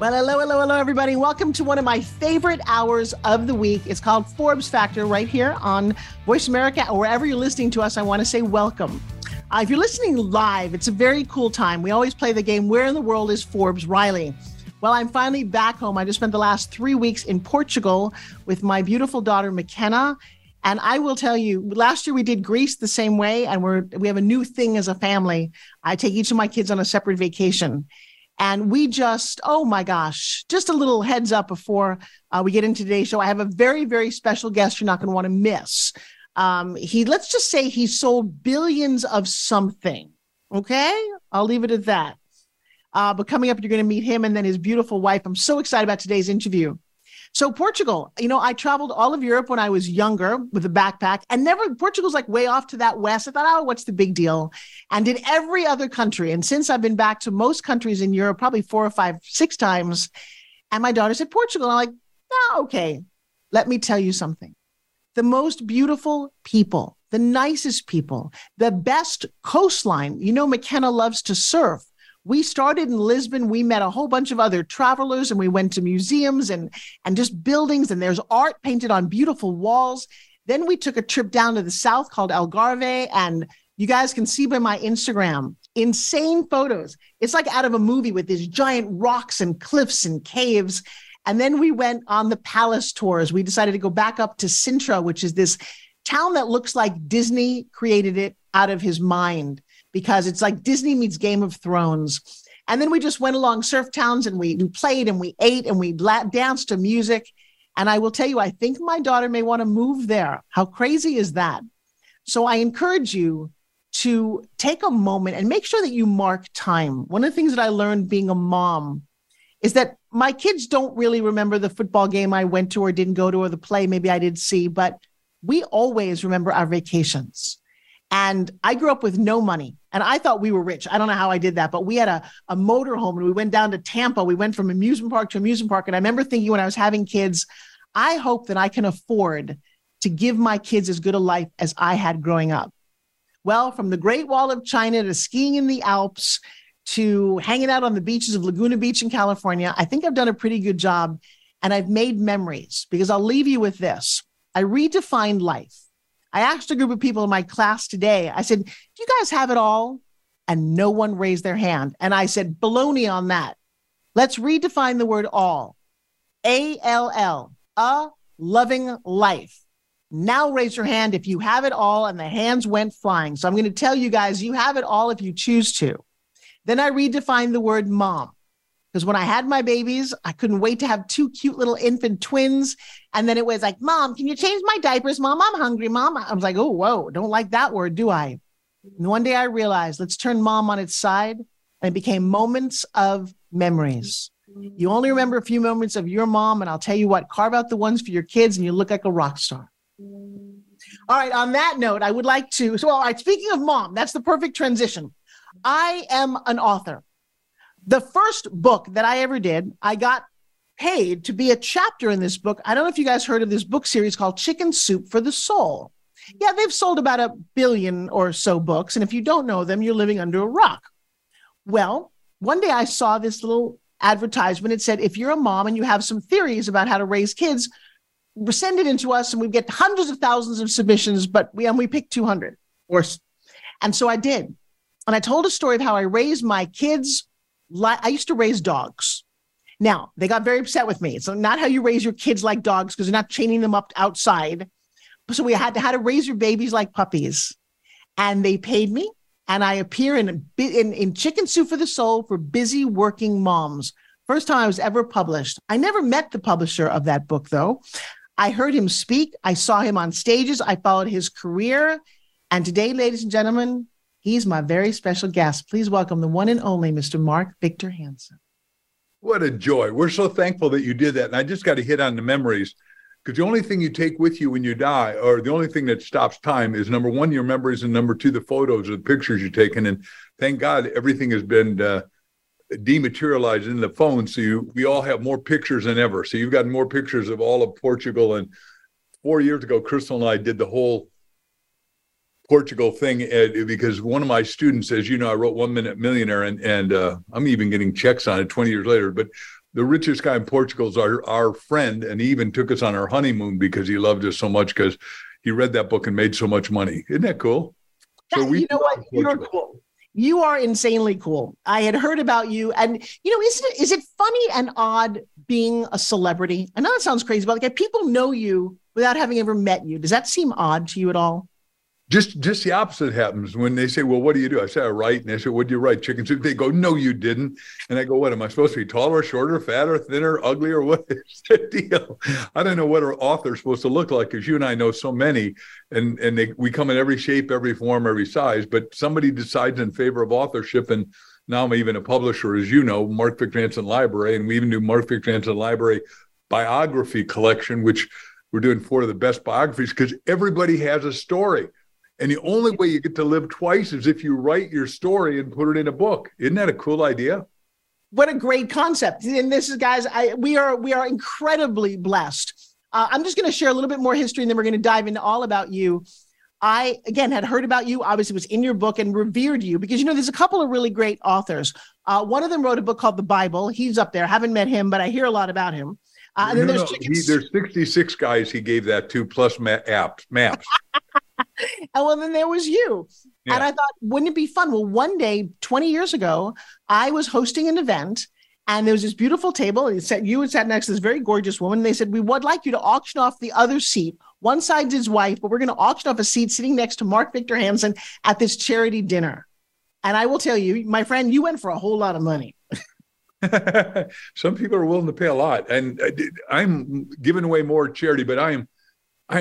Well, hello, everybody. Welcome to one of my favorite hours of the week. It's called Forbes Factor right here on Voice America, or wherever you're listening to us. I want to say welcome. If you're listening live, it's a very cool time. We always play the game, Where in the World is Forbes Riley? Well, I'm finally back home. I just spent the last 3 weeks in Portugal with my beautiful daughter, McKenna. And I will tell you, last year we did Greece the same way, and we have a new thing as a family. I take each of my kids on a separate vacation. And we just, oh my gosh, just a little heads up before we get into today's show. I have a very, very special guest you're not going to want to miss. Let's just say he sold billions of something. Okay, I'll leave it at that. But coming up, you're going to meet him and then his beautiful wife. I'm so excited about today's interview. So Portugal, I traveled all of Europe when I was younger with a backpack, and Portugal's like way off to that west. I thought, oh, what's the big deal? And did every other country. And since I've been back to most countries in Europe, probably 4 or 5, 6 times. And my daughter said, Portugal. And I'm like, oh, okay, let me tell you something. The most beautiful people, the nicest people, the best coastline. McKenna loves to surf. We started in Lisbon. We met a whole bunch of other travelers, and we went to museums and just buildings, and there's art painted on beautiful walls. Then we took a trip down to the south called Algarve, and you guys can see by my Instagram, insane photos. It's like out of a movie with these giant rocks and cliffs and caves. And then we went on the palace tours. We decided to go back up to Sintra, which is this town that looks like Disney created it out of his mind, because it's like Disney meets Game of Thrones. And then we just went along surf towns, and we played and we ate and we danced to music. And I will tell you, I think my daughter may want to move there. How crazy is that? So I encourage you to take a moment and make sure that you mark time. One of the things that I learned being a mom is that my kids don't really remember the football game I went to or didn't go to, or the play maybe I did see, but we always remember our vacations. And I grew up with no money, and I thought we were rich. I don't know how I did that, but we had a motor home, and we went down to Tampa. We went from amusement park to amusement park. And I remember thinking when I was having kids, I hope that I can afford to give my kids as good a life as I had growing up. Well, from the Great Wall of China to skiing in the Alps to hanging out on the beaches of Laguna Beach in California, I think I've done a pretty good job, and I've made memories, because I'll leave you with this. I redefined life. I asked a group of people in my class today, I said, do you guys have it all? And no one raised their hand. And I said, baloney on that. Let's redefine the word all. A-L-L, a loving life. Now raise your hand if you have it all, and the hands went flying. So I'm going to tell you guys, you have it all if you choose to. Then I redefined the word mom, because when I had my babies, I couldn't wait to have 2 cute little infant twins. And then it was like, Mom, can you change my diapers? Mom, I'm hungry. Mom, I was like, oh, whoa, don't like that word, do I? And one day I realized, let's turn mom on its side. And it became moments of memories. You only remember a few moments of your mom. And I'll tell you what, carve out the ones for your kids and you look like a rock star. All right, on that note, I would like to, all right, speaking of mom, that's the perfect transition. I am an author. The first book that I ever did, I got paid to be a chapter in this book. I don't know if you guys heard of this book series called Chicken Soup for the Soul. Yeah, they've sold about 1 billion or so books. And if you don't know them, you're living under a rock. Well, one day I saw this little advertisement. It said, if you're a mom and you have some theories about how to raise kids, send it in to us, and we get hundreds of thousands of submissions, but we picked 200. And so I did. And I told a story of how I raised my kids. I used to raise dogs. Now, they got very upset with me. It's not how you raise your kids like dogs, because you're not chaining them up outside. So we had to raise your babies like puppies. And they paid me. And I appear in Chicken Soup for the Soul for busy working moms. First time I was ever published. I never met the publisher of that book, though. I heard him speak. I saw him on stages. I followed his career. And today, ladies and gentlemen, he's my very special guest. Please welcome the one and only Mr. Mark Victor Hansen. What a joy. We're so thankful that you did that. And I just got to hit on the memories, because the only thing you take with you when you die, or the only thing that stops time, is number one, your memories, and number two, the photos or the pictures you've taken. And thank God everything has been dematerialized in the phone. So we all have more pictures than ever. So you've got more pictures of all of Portugal. And 4 years ago, Crystal and I did the whole Portugal thing, because one of my students, as you know, I wrote One Minute Millionaire, and I'm even getting checks on it 20 years later. But the richest guy in Portugal is our friend, and he even took us on our honeymoon because he loved us so much, because he read that book and made so much money. Isn't that cool? You know what? You're cool. You are insanely cool. I had heard about you, and is it funny and odd being a celebrity? I know that sounds crazy, but like, people know you without having ever met you. Does that seem odd to you at all? Just the opposite happens when they say, well, what do you do? I say, I write. And they say, what do you write? Chicken Soup. They go, no, you didn't. And I go, what, am I supposed to be taller, shorter, fatter, thinner, uglier? What is the deal? I don't know what an author is supposed to look like, because you and I know so many, and we come in every shape, every form, every size. But somebody decides in favor of authorship, and now I'm even a publisher, as you know, Mark Victor Hansen Library, and we even do Mark Victor Hansen Library biography collection, which we're doing 4 of the best biographies, because everybody has a story. And the only way you get to live twice is if you write your story and put it in a book. Isn't that a cool idea? What a great concept. And this is, guys, we are incredibly blessed. I'm just going to share a little bit more history, and then we're going to dive into all about you. I, again, had heard about you, obviously was in your book, and revered you because, there's a couple of really great authors. One of them wrote a book called The Bible. He's up there. Haven't met him, but I hear a lot about him. There's 66 guys he gave that to, plus maps. And well, then there was you. Yeah. And I thought, wouldn't it be fun? Well, one day, 20 years ago, I was hosting an event, and there was this beautiful table. And you had sat next to this very gorgeous woman. And they said, we would like you to auction off the other seat. One side's his wife, but we're going to auction off a seat sitting next to Mark Victor Hansen at this charity dinner. And I will tell you, my friend, you went for a whole lot of money. Some people are willing to pay a lot. And I'm giving away more charity, but I'm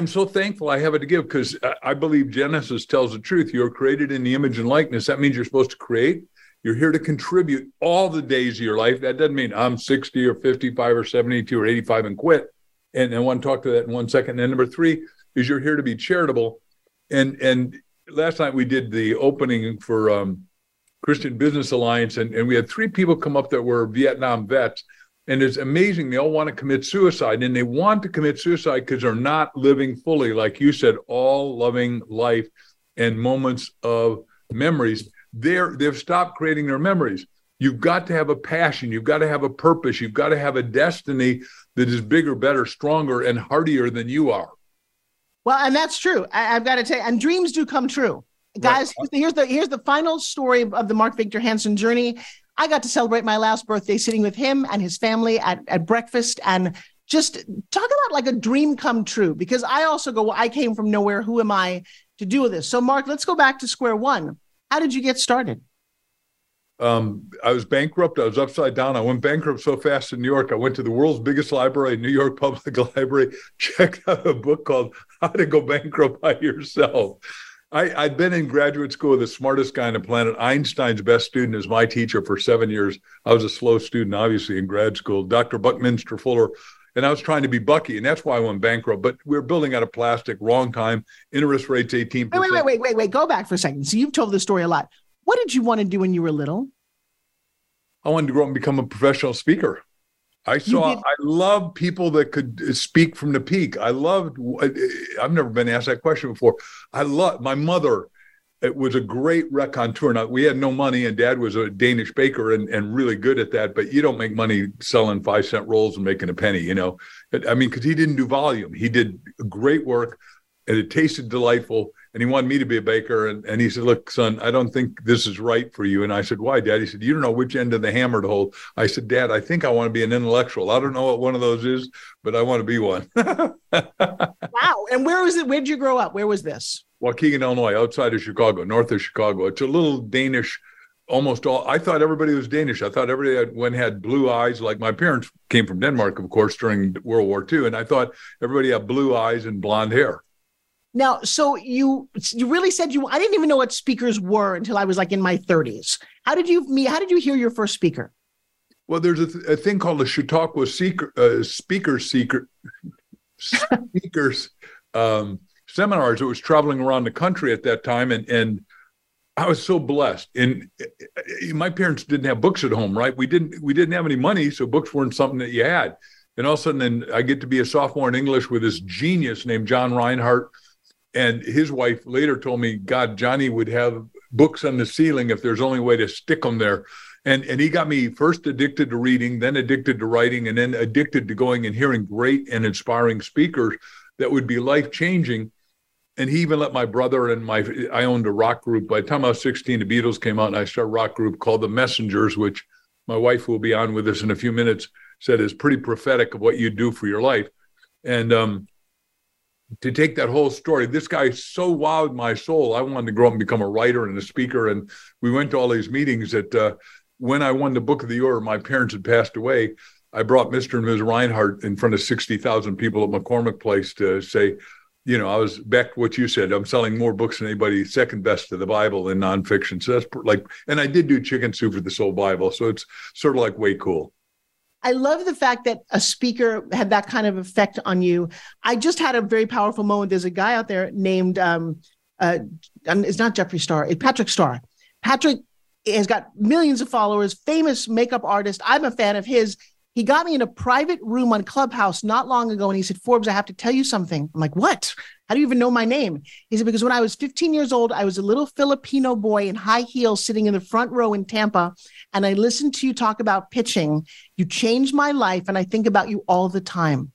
so thankful I have it to give, because I believe Genesis tells the truth. You're created in the image and likeness. That means you're supposed to create. You're here to contribute all the days of your life. That doesn't mean I'm 60 or 55 or 72 or 85 and quit. And I want to talk to that in 1 second. And number 3 is, you're here to be charitable. And last night we did the opening for Christian Business Alliance, and we had 3 people come up that were Vietnam vets. And it's amazing. They all want to commit suicide, and they want to commit suicide because they're not living fully, like you said, all loving life and moments of memories. They've stopped creating their memories. You've got to have a passion. You've got to have a purpose. You've got to have a destiny that is bigger, better, stronger, and heartier than you are. Well, and that's true. I've got to tell you, and dreams do come true. Guys, right. Here's the final story of the Mark Victor Hansen journey. I got to celebrate my last birthday sitting with him and his family at breakfast, and just talk about like a dream come true, because I also go, well, I came from nowhere. Who am I to do with this? So Mark, let's go back to square one. How did you get started? I was bankrupt. I was upside down. I went bankrupt so fast in New York, I went to the world's biggest library, New York Public Library, checked out a book called How to Go Bankrupt by Yourself. I'd been in graduate school with the smartest guy on the planet. Einstein's best student is my teacher for 7 years. I was a slow student, obviously, in grad school. Dr. Buckminster Fuller, and I was trying to be Bucky, and that's why I went bankrupt. But we were building out of plastic, wrong time, interest rates 18%. Wait. Go back for a second. So you've told this story a lot. What did you want to do when you were little? I wanted to grow up and become a professional speaker. I love people that could speak from the peak. I've never been asked that question before. My mother, it was a great raconteur. Now, we had no money, and Dad was a Danish baker and really good at that, but you don't make money selling 5-cent rolls and making a penny, I mean, because he didn't do volume. He did great work, and it tasted delightful, and he wanted me to be a baker. And he said, look, son, I don't think this is right for you. And I said, why, Dad? He said, you don't know which end of the hammer to hold. I said, Dad, I think I want to be an intellectual. I don't know what one of those is, but I want to be one. Wow. And where was it? Where'd you grow up? Where was this? Waukegan, Illinois, outside of Chicago, north of Chicago. It's a little Danish, almost all. I thought everybody was Danish. I thought everyone had blue eyes. Like, my parents came from Denmark, of course, during World War II. And I thought everybody had blue eyes and blonde hair. Now, so you really said I didn't even know what speakers were until I was like in my 30s. How did you hear your first speaker? Well, there's a thing called the Chautauqua speakers seminars that was traveling around the country at that time, and I was so blessed. And my parents didn't have books at home, right? We didn't have any money, so books weren't something that you had. And all of a sudden, then I get to be a sophomore in English with this genius named John Reinhart, and his wife later told me, God, Johnny would have books on the ceiling if there's only a way to stick them there. And he got me first addicted to reading, then addicted to writing, and then addicted to going and hearing great and inspiring speakers that would be life-changing. And he even let my brother and I owned a rock group. By the time I was 16, the Beatles came out, and I started a rock group called The Messengers, which my wife, who will be on with us in a few minutes, said is pretty prophetic of what you do for your life. And to take that whole story, this guy so wowed my soul. I wanted to grow up and become a writer and a speaker. And we went to all these meetings that when I won the Book of the Year, my parents had passed away. I brought Mr. and Ms. Reinhart in front of 60,000 people at McCormick Place to say, you know, I was back to what you said. I'm selling more books than anybody, second best to the Bible in nonfiction. So that's like, and I did do Chicken Soup for the Soul Bible. So it's sort of like way cool. I love the fact that a speaker had that kind of effect on you. I just had a very powerful moment. There's a guy out there named, it's not Jeffree Star, it's Patrick Star. Patrick has got millions of followers, famous makeup artist. I'm a fan of his. He got me in a private room on Clubhouse not long ago, and he said, Forbes, I have to tell you something. I'm like, what? How do you even know my name? He said, because when I was 15 years old, I was a little Filipino boy in high heels sitting in the front row in Tampa, and I listened to you talk about pitching. You changed my life, and I think about you all the time.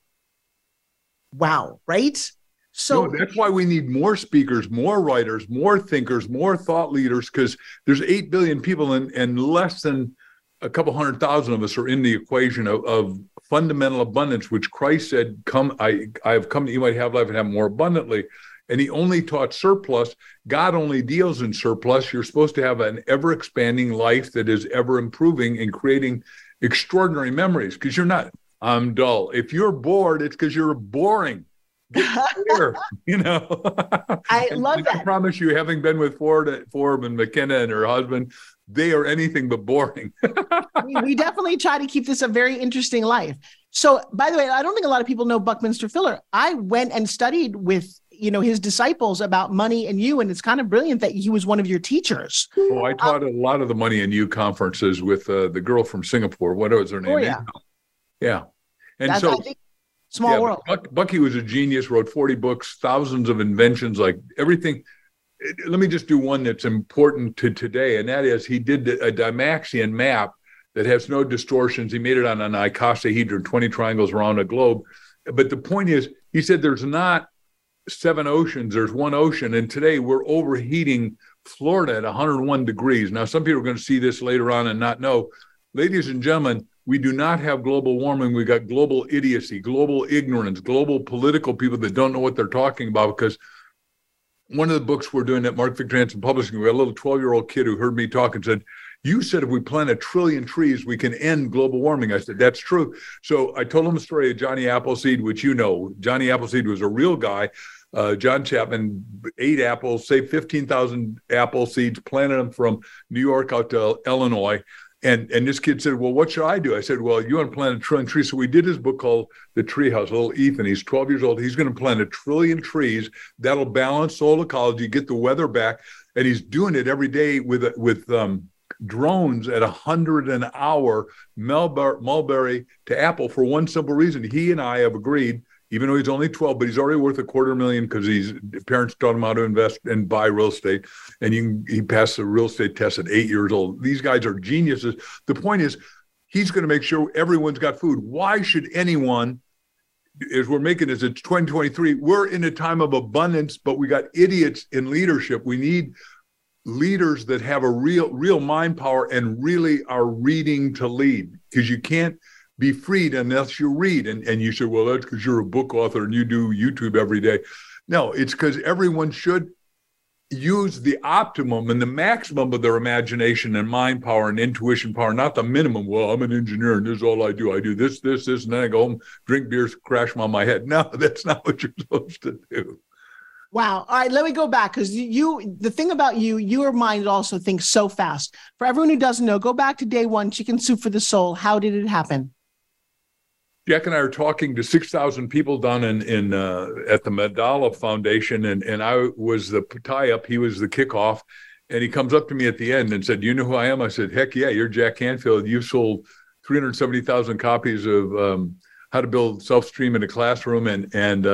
Wow, right? So no, that's why we need more speakers, more writers, more thinkers, more thought leaders, because there's 8 billion people and less than a couple 100,000 of us are in the equation of fundamental abundance, which Christ said, "Come, I have come that you might have life and have more abundantly." And he only taught surplus. God only deals in surplus. You're supposed to have an ever-expanding life that is ever-improving and creating extraordinary memories, because you're not, I'm dull. If you're bored, it's because you're boring. Get clear, you know. I love that. I promise you, having been with Forbes and McKenna and her husband, they are anything but boring. We definitely try to keep this a very interesting life. So, by the way, I don't think a lot of people know Buckminster Fuller. I went and studied with, you know, his disciples about money and you, and it's kind of brilliant that he was one of your teachers. Oh, I taught a lot of the Money and You conferences with the girl from Singapore. What was her name? Oh, yeah. And that's, so small world. Bucky was a genius, wrote 40 books, thousands of inventions, like everything. Let me just do one that's important to today, and that is he did a Dymaxion map that has no distortions. He made it on an icosahedron, 20 triangles around a globe. But the point is, he said there's not 7 oceans, there's one ocean. And today we're overheating Florida at 101 degrees. Now, some people are going to see this later on and not know. Ladies and gentlemen, we do not have global warming. We got global idiocy, global ignorance, global political people that don't know what they're talking about. Because one of the books we're doing at Mark Victor Hansen Publishing, we had a little 12-year-old kid who heard me talk and said, you said if we plant 1 trillion trees, we can end global warming. I said, that's true. So I told him the story of Johnny Appleseed, which you know. Johnny Appleseed was a real guy. John Chapman ate apples, saved 15,000 apple seeds, planted them from New York out to Illinois. And this kid said, well, what should I do? I said, well, you want to plant 1 trillion trees. So we did his book called The Treehouse, little Ethan. He's 12 years old. He's going to plant 1 trillion trees. That'll balance soil ecology, get the weather back. And he's doing it every day with drones at 100 an hour, mulberry to apple, for one simple reason. He and I have agreed, even though he's only 12, but he's already worth $250,000 because his parents taught him how to invest and buy real estate. And he passed the real estate test at 8 years old. These guys are geniuses. The point is, he's going to make sure everyone's got food. Why should anyone, as we're making this, it's 2023, we're in a time of abundance, but we got idiots in leadership. We need leaders that have a real mind power and really are reading to lead, because you can't be freed unless you read. And you say, well, that's because you're a book author and you do YouTube every day. No, it's because everyone should use the optimum and the maximum of their imagination and mind power and intuition power, not the minimum. Well, I'm an engineer and this is all I do. I do this, and then I go home, drink beers, crash them on my head. No, that's not what you're supposed to do. Wow. All right. Let me go back. Cause the thing about your mind also thinks so fast. For everyone who doesn't know, go back to day one, Chicken Soup for the Soul. How did it happen? Jack and I are talking to 6,000 people down in at the Mandala Foundation. And I was the tie up. He was the kickoff. And he comes up to me at the end and said, "Do you know who I am?" I said, "Heck yeah, you're Jack Canfield. You've sold 370,000 copies of How to Build Self-Stream in a Classroom. And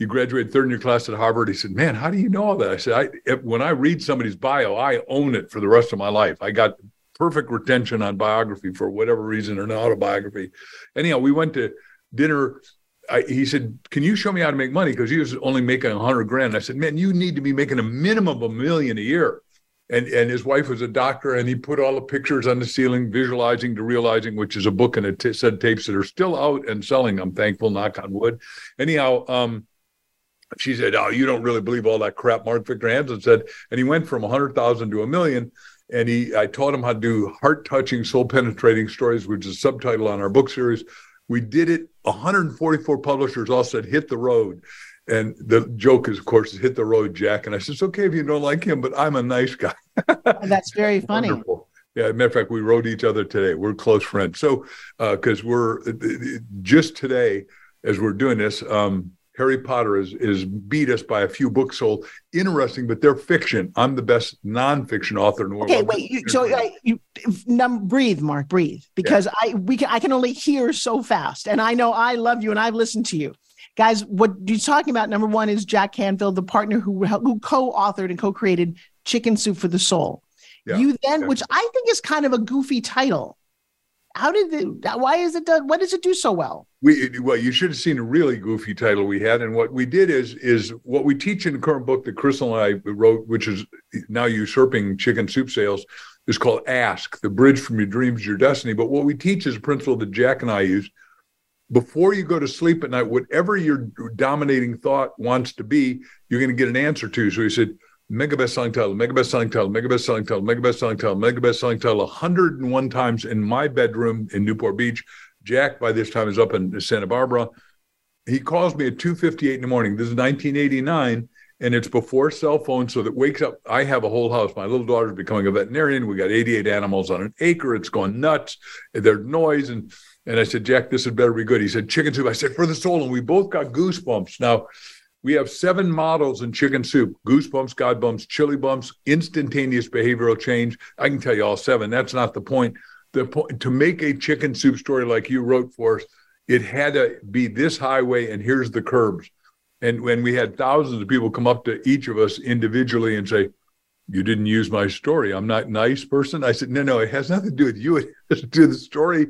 you graduated third in your class at Harvard." He said, "Man, how do you know all that?" I said, when I read somebody's bio, I own it for the rest of my life. I got perfect retention on biography for whatever reason, or an autobiography. Anyhow, we went to dinner. He said, "Can you show me how to make money?" Because he was only making $100,000. I said, "Man, you need to be making a minimum of $1 million a year." And his wife was a doctor, and he put all the pictures on the ceiling, Visualizing to Realizing, which is a book and a set of tapes that are still out and selling, I'm thankful, knock on wood. Anyhow, she said, "Oh, you don't really believe all that crap," Mark Victor Hansen said. And he went from 100,000 to $1 million. And I taught him how to do heart-touching, soul-penetrating stories, which is a subtitle on our book series. We did it. 144 publishers all said, "Hit the road." And the joke is, of course, "Hit the road, Jack." And I said, "It's okay if you don't like him, but I'm a nice guy." That's very funny. Wonderful. Yeah, as a matter of fact, we wrote each other today. We're close friends. So, because we're just today, as we're doing this, Harry Potter is beat us by a few books sold. Interesting, but they're fiction. I'm the best nonfiction author in the world. Okay, wait. Breathe, Mark, breathe, because yeah. I can only hear so fast, and I know I love you, and I've listened to you. Guys, what you're talking about, number one, is Jack Canfield, the partner who co-authored and co-created Chicken Soup for the Soul. Yeah, you then, yeah. Which I think is kind of a goofy title. Why is it done? What does it do so well? You should have seen a really goofy title we had. And what we did is what we teach in the current book that Crystal and I wrote, which is now usurping chicken soup sales, is called Ask, the bridge from your dreams to your destiny. But what we teach is a principle that Jack and I use. Before you go to sleep at night, whatever your dominating thought wants to be, you're going to get an answer to. So he said, "Mega best-selling title, mega best-selling title, mega best-selling title, mega best-selling title, mega best-selling title," 101 times in my bedroom in Newport Beach. Jack, by this time, is up in Santa Barbara. He calls me at 2:58 in the morning. This is 1989, and it's before cell phones, so that wakes up. I have a whole house. My little daughter's becoming a veterinarian. We got 88 animals on an acre. It's going nuts. There's noise. And I said, "Jack, this had better be good." He said, "Chicken Soup." I said, "For the Soul." And we both got goosebumps. Now, we have 7 models in Chicken Soup: goosebumps, God bumps, chili bumps, instantaneous behavioral change. I can tell you all 7. That's not the point. The point to make a chicken soup story like you wrote for us, it had to be this highway and here's the curbs. And when we had thousands of people come up to each of us individually and say, "You didn't use my story. I'm not a nice person." I said, no, it has nothing to do with you. It has to do with the story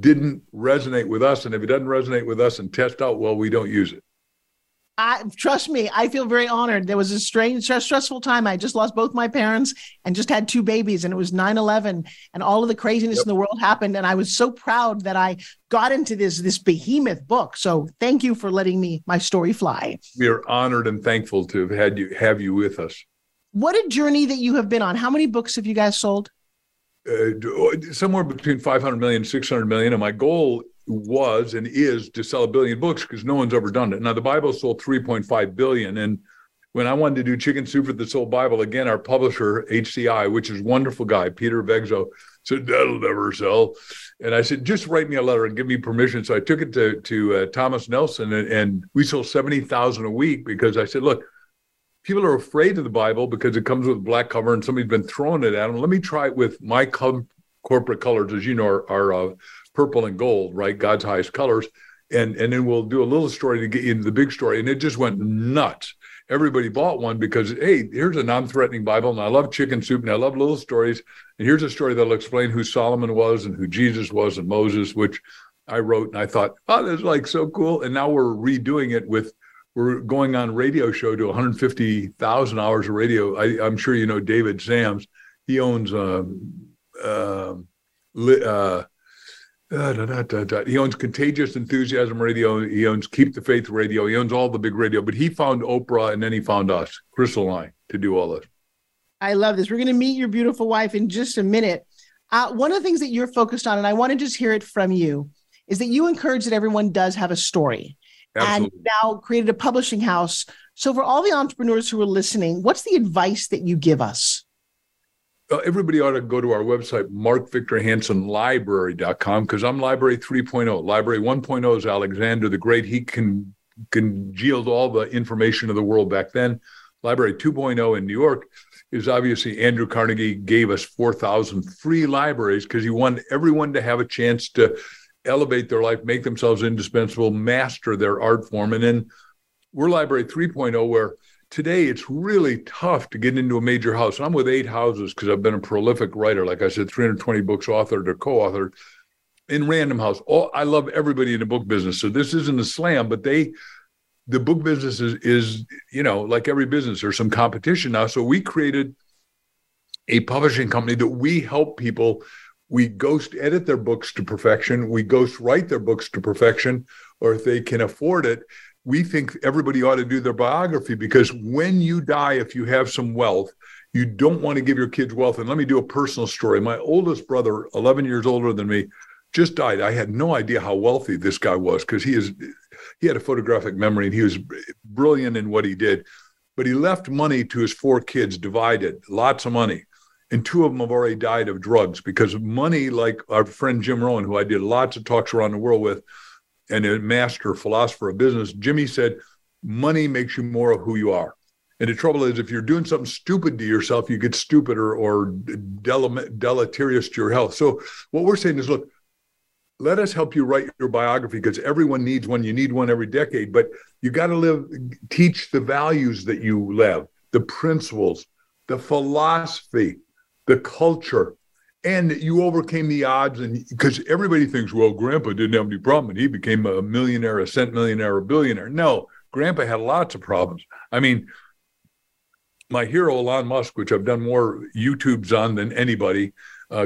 didn't resonate with us. And if it doesn't resonate with us and test out, well, we don't use it. Trust me, I feel very honored. There was a strange, stressful time. I just lost both my parents and just had 2 babies, and it was 9/11, and all of the craziness in the world happened. And I was so proud that I got into this behemoth book. So thank you for letting my story fly. We are honored and thankful to have had you with us. What a journey that you have been on. How many books have you guys sold? Somewhere between 500 million, 600 million. And my goal was and is to sell 1 billion books, because no one's ever done it. Now, the Bible sold 3.5 billion. And when I wanted to do Chicken Soup for the Soul Bible, again, our publisher, HCI, which is a wonderful guy, Peter Vegzo, said, "That'll never sell." And I said, "Just write me a letter and give me permission." So I took it to Thomas Nelson, and we sold 70,000 a week, because I said, "Look, people are afraid of the Bible because it comes with a black cover and somebody's been throwing it at them. Let me try it with my corporate colors," as you know, are purple and gold, right? God's highest colors. And then we'll do a little story to get you into the big story. And it just went nuts. Everybody bought one because, hey, here's a non-threatening Bible, and I love chicken soup, and I love little stories. And here's a story that'll explain who Solomon was and who Jesus was and Moses, which I wrote. And I thought, oh, that's like so cool. And now we're redoing it with, we're going on radio show to 150,000 hours of radio. I'm sure you know David Sams. He owns he owns Contagious Enthusiasm Radio. He owns Keep the Faith Radio. He owns all the big radio. But he found Oprah, and then he found us, Crystal and I, to do all this. I love this. We're going to meet your beautiful wife in just a minute. One of the things that you're focused on, and I want to just hear it from you, is that you encourage that everyone does have a story. Absolutely. And now created a publishing house So for all the entrepreneurs who are listening, what's the advice that you give us? Everybody ought to go to our website, markvictorhansenlibrary.com, because I'm Library 3.0. Library 1.0 is Alexander the Great. He congealed all the information of the world back then. Library 2.0 in New York is obviously Andrew Carnegie gave us 4,000 free libraries because he wanted everyone to have a chance to elevate their life, make themselves indispensable, master their art form. And then we're Library 3.0, where today it's really tough to get into a major house. I'm with 8 houses because I've been a prolific writer. Like I said, 320 books authored or co-authored in Random House. I love everybody in the book business. So this isn't a slam, but the book business is, you know, like every business, there's some competition now. So we created a publishing company that we help people. We ghost edit their books to perfection. We ghost write their books to perfection, or if they can afford it, we think everybody ought to do their biography, because when you die, if you have some wealth, you don't want to give your kids wealth. And let me do a personal story. My oldest brother, 11 years older than me, just died. I had no idea how wealthy this guy was, because he had a photographic memory and he was brilliant in what he did. But he left money to his 4 kids divided, lots of money. And 2 of them have already died of drugs, because money, like our friend Jim Rowan, who I did lots of talks around the world with, and a master philosopher of business, Jimmy said, money makes you more of who you are. And the trouble is, if you're doing something stupid to yourself, you get stupider or deleterious to your health. So what we're saying is, look, let us help you write your biography, because everyone needs one. You need one every decade, but you got to teach the values that you live, the principles, the philosophy, the culture, and you overcame the odds. And because everybody thinks, well, Grandpa didn't have any problem, and he became a millionaire, a cent millionaire, a billionaire. No, Grandpa had lots of problems. I mean, my hero, Elon Musk, which I've done more YouTubes on than anybody,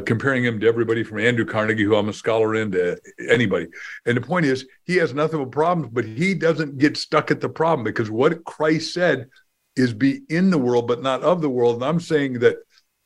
comparing him to everybody from Andrew Carnegie, who I'm a scholar in, to anybody. And the point is, he has nothing but problems, but he doesn't get stuck at the problem, because what Christ said is be in the world, but not of the world. And I'm saying that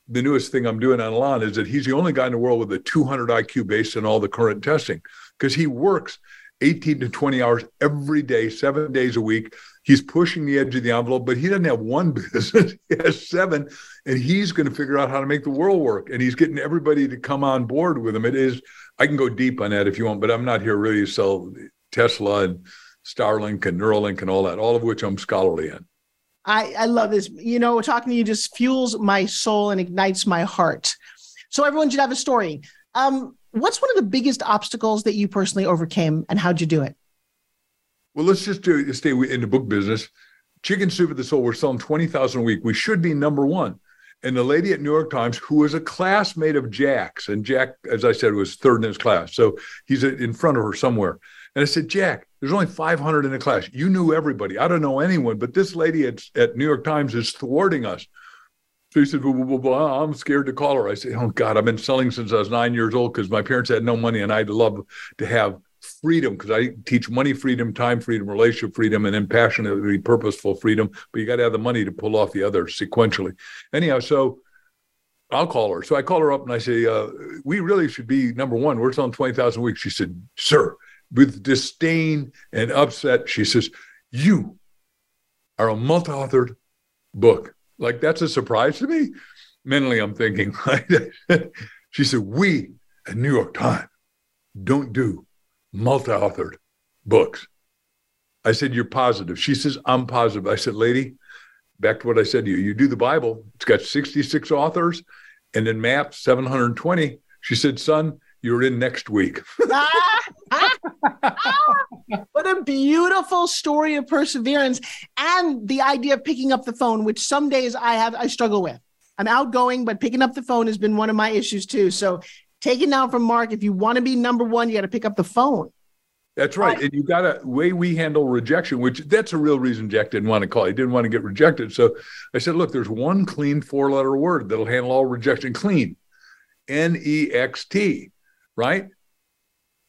the newest thing I'm doing on Elon is that he's the only guy in the world with a 200 IQ based on all the current testing, because he works 18 to 20 hours every day, 7 days a week. He's pushing the edge of the envelope, but he doesn't have one business. He has 7, and he's going to figure out how to make the world work. And he's getting everybody to come on board with him. It is, I can go deep on that if you want, but I'm not here really to sell Tesla and Starlink and Neuralink and all that, all of which I'm scholarly in. I love this. You know, talking to you just fuels my soul and ignites my heart. So everyone should have a story. What's one of the biggest obstacles that you personally overcame, and how'd you do it? Well, let's just stay in the book business. Chicken Soup for the Soul, we're selling 20,000 a week. We should be number one. And the lady at New York Times, who was a classmate of Jack's, and Jack, as I said, was third in his class. So he's in front of her somewhere. And I said, Jack, there's only 500 in the class. You knew everybody. I don't know anyone, but this lady at New York Times is thwarting us. So he said, well, I'm scared to call her. I said, oh, God, I've been selling since I was 9 years old, because my parents had no money, and I'd love to have freedom, because I teach money freedom, time freedom, relationship freedom, and then passionately purposeful freedom. But you got to have the money to pull off the other sequentially. Anyhow, so I'll call her. So I call her up, and I say, we really should be number one. We're selling 20,000 a week. She said, sir, with disdain and upset, she says, you are a multi-authored book. Like, that's a surprise to me. Mentally, I'm thinking, right? She said, we at New York Times don't do multi-authored books. I said, you're positive. She says, I'm positive. I said, lady, back to what I said to you. You do the Bible. It's got 66 authors, and then maps, 720. She said, son, you're in next week. What a beautiful story of perseverance, and the idea of picking up the phone, which some days I struggle with. I'm outgoing, but picking up the phone has been one of my issues too. So take it now from Mark. If you want to be number one, you got to pick up the phone. That's right. And you got to way we handle rejection, which that's a real reason Jack didn't want to call. He didn't want to get rejected. So I said, look, there's one clean 4-letter word that'll handle all rejection. Clean. N-E-X-T, right?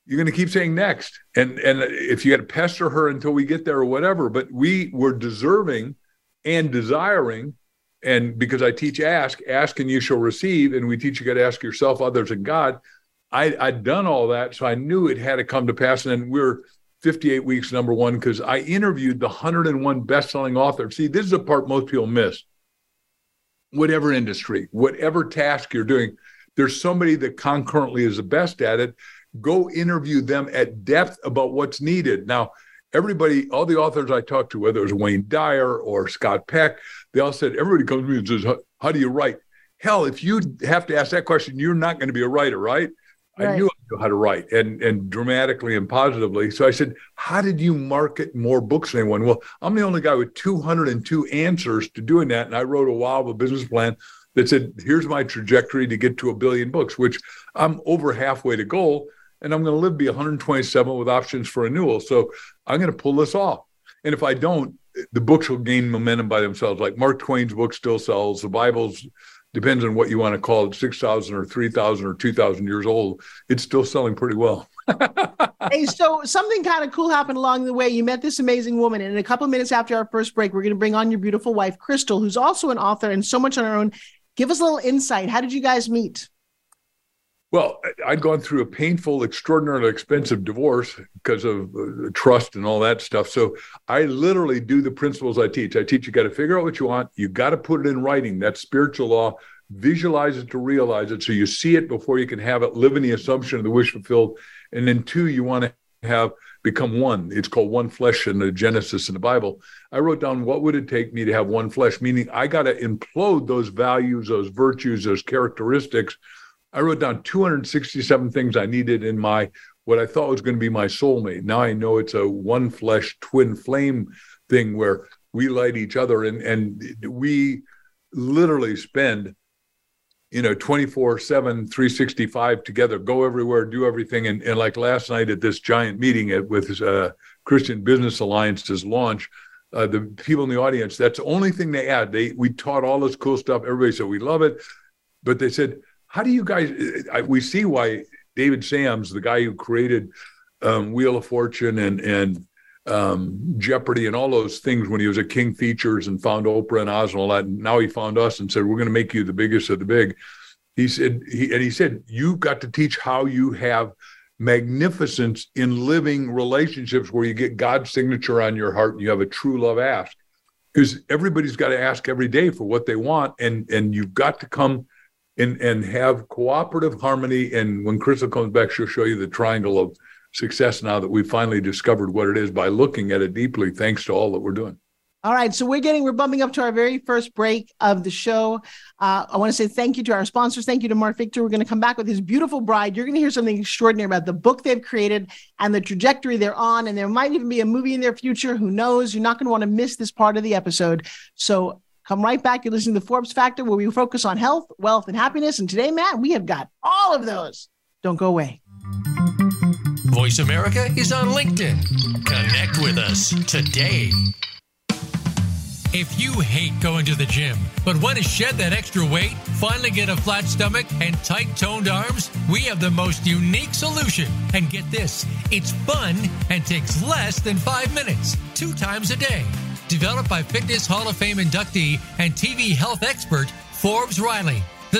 You're going to keep saying next. And if you had to pester her until we get there or whatever, but we were deserving and desiring. And because I teach ask and you shall receive. And we teach you got to ask yourself, others, and God. I'd done all that. So I knew it had to come to pass. And then we're 58 Weeks number one because I interviewed the 101 best-selling authors. See, this is the part most people miss. Whatever industry, whatever task you're doing, there's somebody that concurrently is the best at it. Go interview them at depth about what's needed. Now, everybody, all the authors I talked to, whether it was Wayne Dyer or Scott Peck, they all said, everybody comes to me and says, how do you write? Hell, if you have to ask that question, you're not going to be a writer, right? Right. I knew how to write and dramatically and positively. So I said, how did you market more books than anyone? Well, I'm the only guy with 202 answers to doing that. And I wrote a wild business plan that said, here's my trajectory to get to 1 billion books, which I'm over halfway to goal. And I'm going to live to be 127 with options for renewal. So I'm going to pull this off. And if I don't, the books will gain momentum by themselves. Like Mark Twain's book still sells. The Bible's, depends on what you want to call it, 6,000 or 3,000 or 2,000 years old. It's still selling pretty well. Hey, so something kind of cool happened along the way. You met this amazing woman. And in a couple of minutes after our first break, we're going to bring on your beautiful wife, Crystal, who's also an author and so much on her own. Give us a little insight. How did you guys meet? Well, I'd gone through a painful, extraordinarily expensive divorce because of trust and all that stuff. So I literally do the principles I teach. I teach you got to figure out what you want. You got to put it in writing. That's spiritual law. Visualize it to realize it. So you see it before you can have it. Live in the assumption of the wish fulfilled. And then two, you want to have become one. It's called one flesh in the Genesis in the Bible. I wrote down what would it take me to have one flesh, meaning I got to implode those values, those virtues, those characteristics. I wrote down 267 things I needed in my, what I thought was going to be my soulmate. Now I know it's a one flesh, twin flame thing where we light each other and we literally spend, 24/7, 365 together, go everywhere, do everything. And like last night at this giant meeting with Christian Business Alliance's launch, the people in the audience, that's the only thing they add. We taught all this cool stuff. Everybody said, we love it. But they said, how do you guys, we see why David Sams, the guy who created Wheel of Fortune and Jeopardy and all those things when he was at King Features and found Oprah and Oz and all that, and now he found us and said, we're going to make you the biggest of the big. He said, you've got to teach how you have magnificence in living relationships where you get God's signature on your heart and you have a true love ask. Because everybody's got to ask every day for what they want, and you've got to come and have cooperative harmony. And when Crystal comes back, she'll show you the triangle of success now that we've finally discovered what it is by looking at it deeply, thanks to all that we're doing. All right. So we're bumping up to our very first break of the show. I want to say thank you to our sponsors. Thank you to Mark Victor. We're going to come back with his beautiful bride. You're going to hear something extraordinary about the book they've created and the trajectory they're on. And there might even be a movie in their future. Who knows? You're not going to want to miss this part of the episode. So come right back. You're listening to The Forbes Factor, where we focus on health, wealth, and happiness. And today, Matt, we have got all of those. Don't go away. Voice America is on LinkedIn. Connect with us today. If you hate going to the gym, but want to shed that extra weight, finally get a flat stomach and tight-toned arms, we have the most unique solution. And get this, it's fun and takes less than 5 minutes, 2 times a day. Developed by Fitness Hall of Fame inductee and TV health expert Forbes Riley, the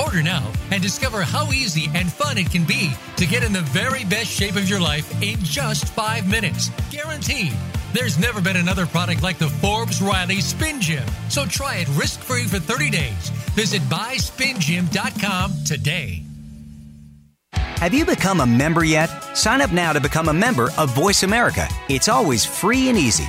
Order now and discover how easy and fun it can be to get in the very best shape of your life in just 5 minutes. Guaranteed. There's never been another product like the Forbes Riley Spin Gym. So try it risk-free for 30 days. Visit buyspingym.com today. Have you become a member yet? Sign up now to become a member of Voice America. It's always free and easy.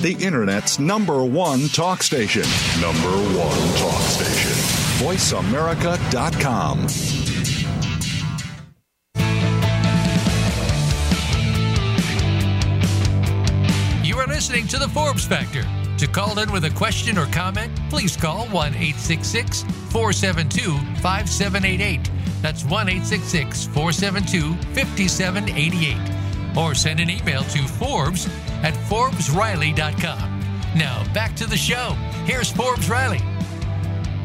The Internet's #1 talk station. #1 talk station. VoiceAmerica.com. listening to The Forbes Factor. To call in with a question or comment, please call 1-866-472-5788. That's 1-866-472-5788. Or send an email to Forbes@ForbesRiley.com. Now, back to the show. Here's Forbes Riley.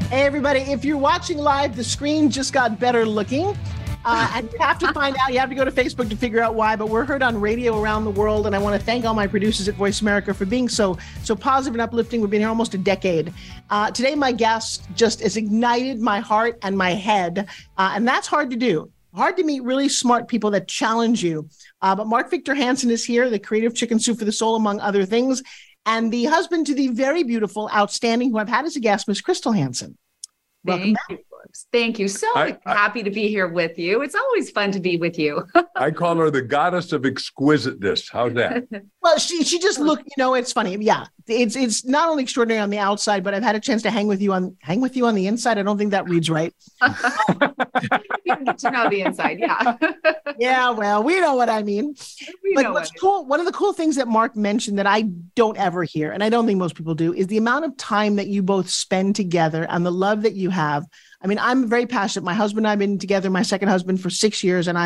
Hey, everybody. If you're watching live, the screen just got better looking. And you have to find out. You have to go to Facebook to figure out why. But we're heard on radio around the world. And I want to thank all my producers at Voice America for being so positive and uplifting. We've been here almost a decade. Today, my guest just has ignited my heart and my head. And that's hard to do. Hard to meet really smart people that challenge you. But Mark Victor Hansen is here, the creator of Chicken Soup for the Soul, among other things, and the husband to the very beautiful, outstanding, who I've had as a guest, Ms. Crystal Hansen. Welcome back. Thank you. So happy to be here with you. It's always fun to be with you. I call her the goddess of exquisiteness. How's that? Well, she just looked, it's funny. Yeah. It's not only extraordinary on the outside, but I've had a chance to hang with you on the inside. I don't think that reads right. You can get to know the inside. Yeah. Yeah. Well, we know what I mean. But what's cool, one of the cool things that Mark mentioned that I don't ever hear, and I don't think most people do, is the amount of time that you both spend together and the love that you have. I mean, I'm very passionate. My husband and I have been together, my second husband, for 6 years, and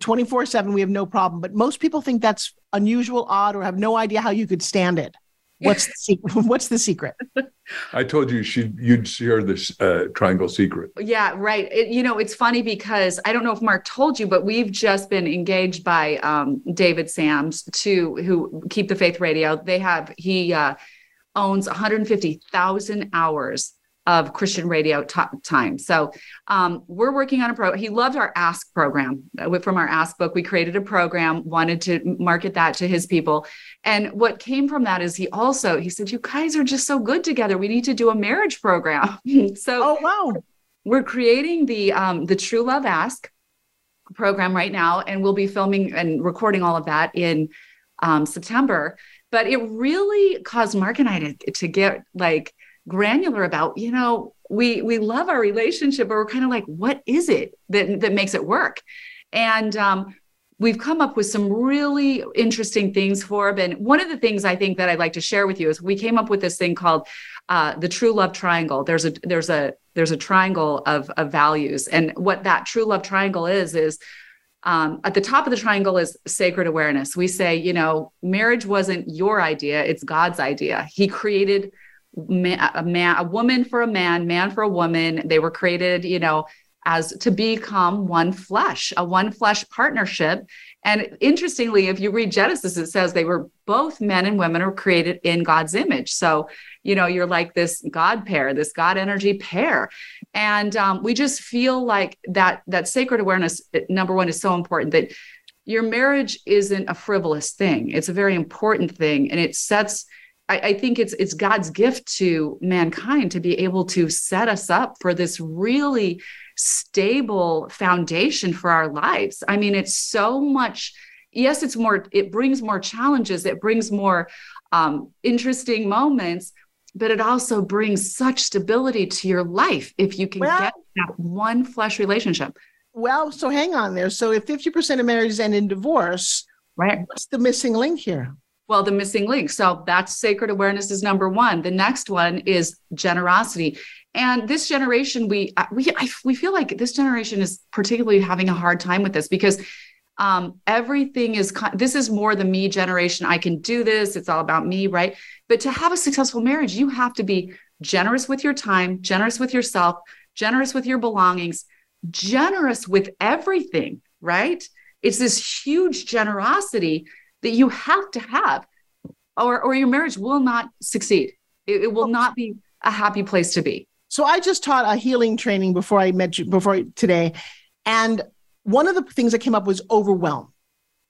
24/7, we have no problem. But most people think that's unusual, odd, or have no idea how you could stand it. What's the secret? What's the secret? I told you you'd share this triangle secret. Yeah, right. It's funny because I don't know if Mark told you, but we've just been engaged by David Sams, who Keep the Faith Radio. He owns 150,000 hours of Christian radio time. So we're working on a program. He loved our Ask program. From our Ask book, we created a program, wanted to market that to his people. And what came from that is he said, you guys are just so good together. We need to do a marriage program. So we're creating the True Love Ask program right now. And we'll be filming and recording all of that in September. But it really caused Mark and I to get granular about, we love our relationship, but we're kind of like, what is it that makes it work? And we've come up with some really interesting things, Forb. And one of the things I think that I'd like to share with you is we came up with this thing called the True Love Triangle. There's a triangle of values, and what that True Love Triangle is at the top of the triangle is sacred awareness. We say, marriage wasn't your idea; it's God's idea. He created a woman for a man for a woman. They were created, as to become one flesh partnership. And interestingly, if you read Genesis, it says they were both men and women are created in God's image. So, you're like this God pair, this God energy pair. And we just feel like that sacred awareness, number one, is so important, that your marriage isn't a frivolous thing. It's a very important thing. And it sets, I think it's God's gift to mankind to be able to set us up for this really stable foundation for our lives. I mean, it's so much, yes, it brings more challenges. It brings more interesting moments, but it also brings such stability to your life if you can get that one flesh relationship. Well, so hang on there. So if 50% of marriages end in divorce, right, what's the missing link here? Well, the missing link. So that's sacred awareness is number one. The next one is generosity. And this generation, we feel like this generation is particularly having a hard time with this because everything is, this is more the me generation. I can do this. It's all about me, right? But to have a successful marriage, you have to be generous with your time, generous with yourself, generous with your belongings, generous with everything, right? It's this huge generosity that you have to have, or your marriage will not succeed. It will not be a happy place to be. So I just taught a healing training before I met you, before today. And one of the things that came up was overwhelm.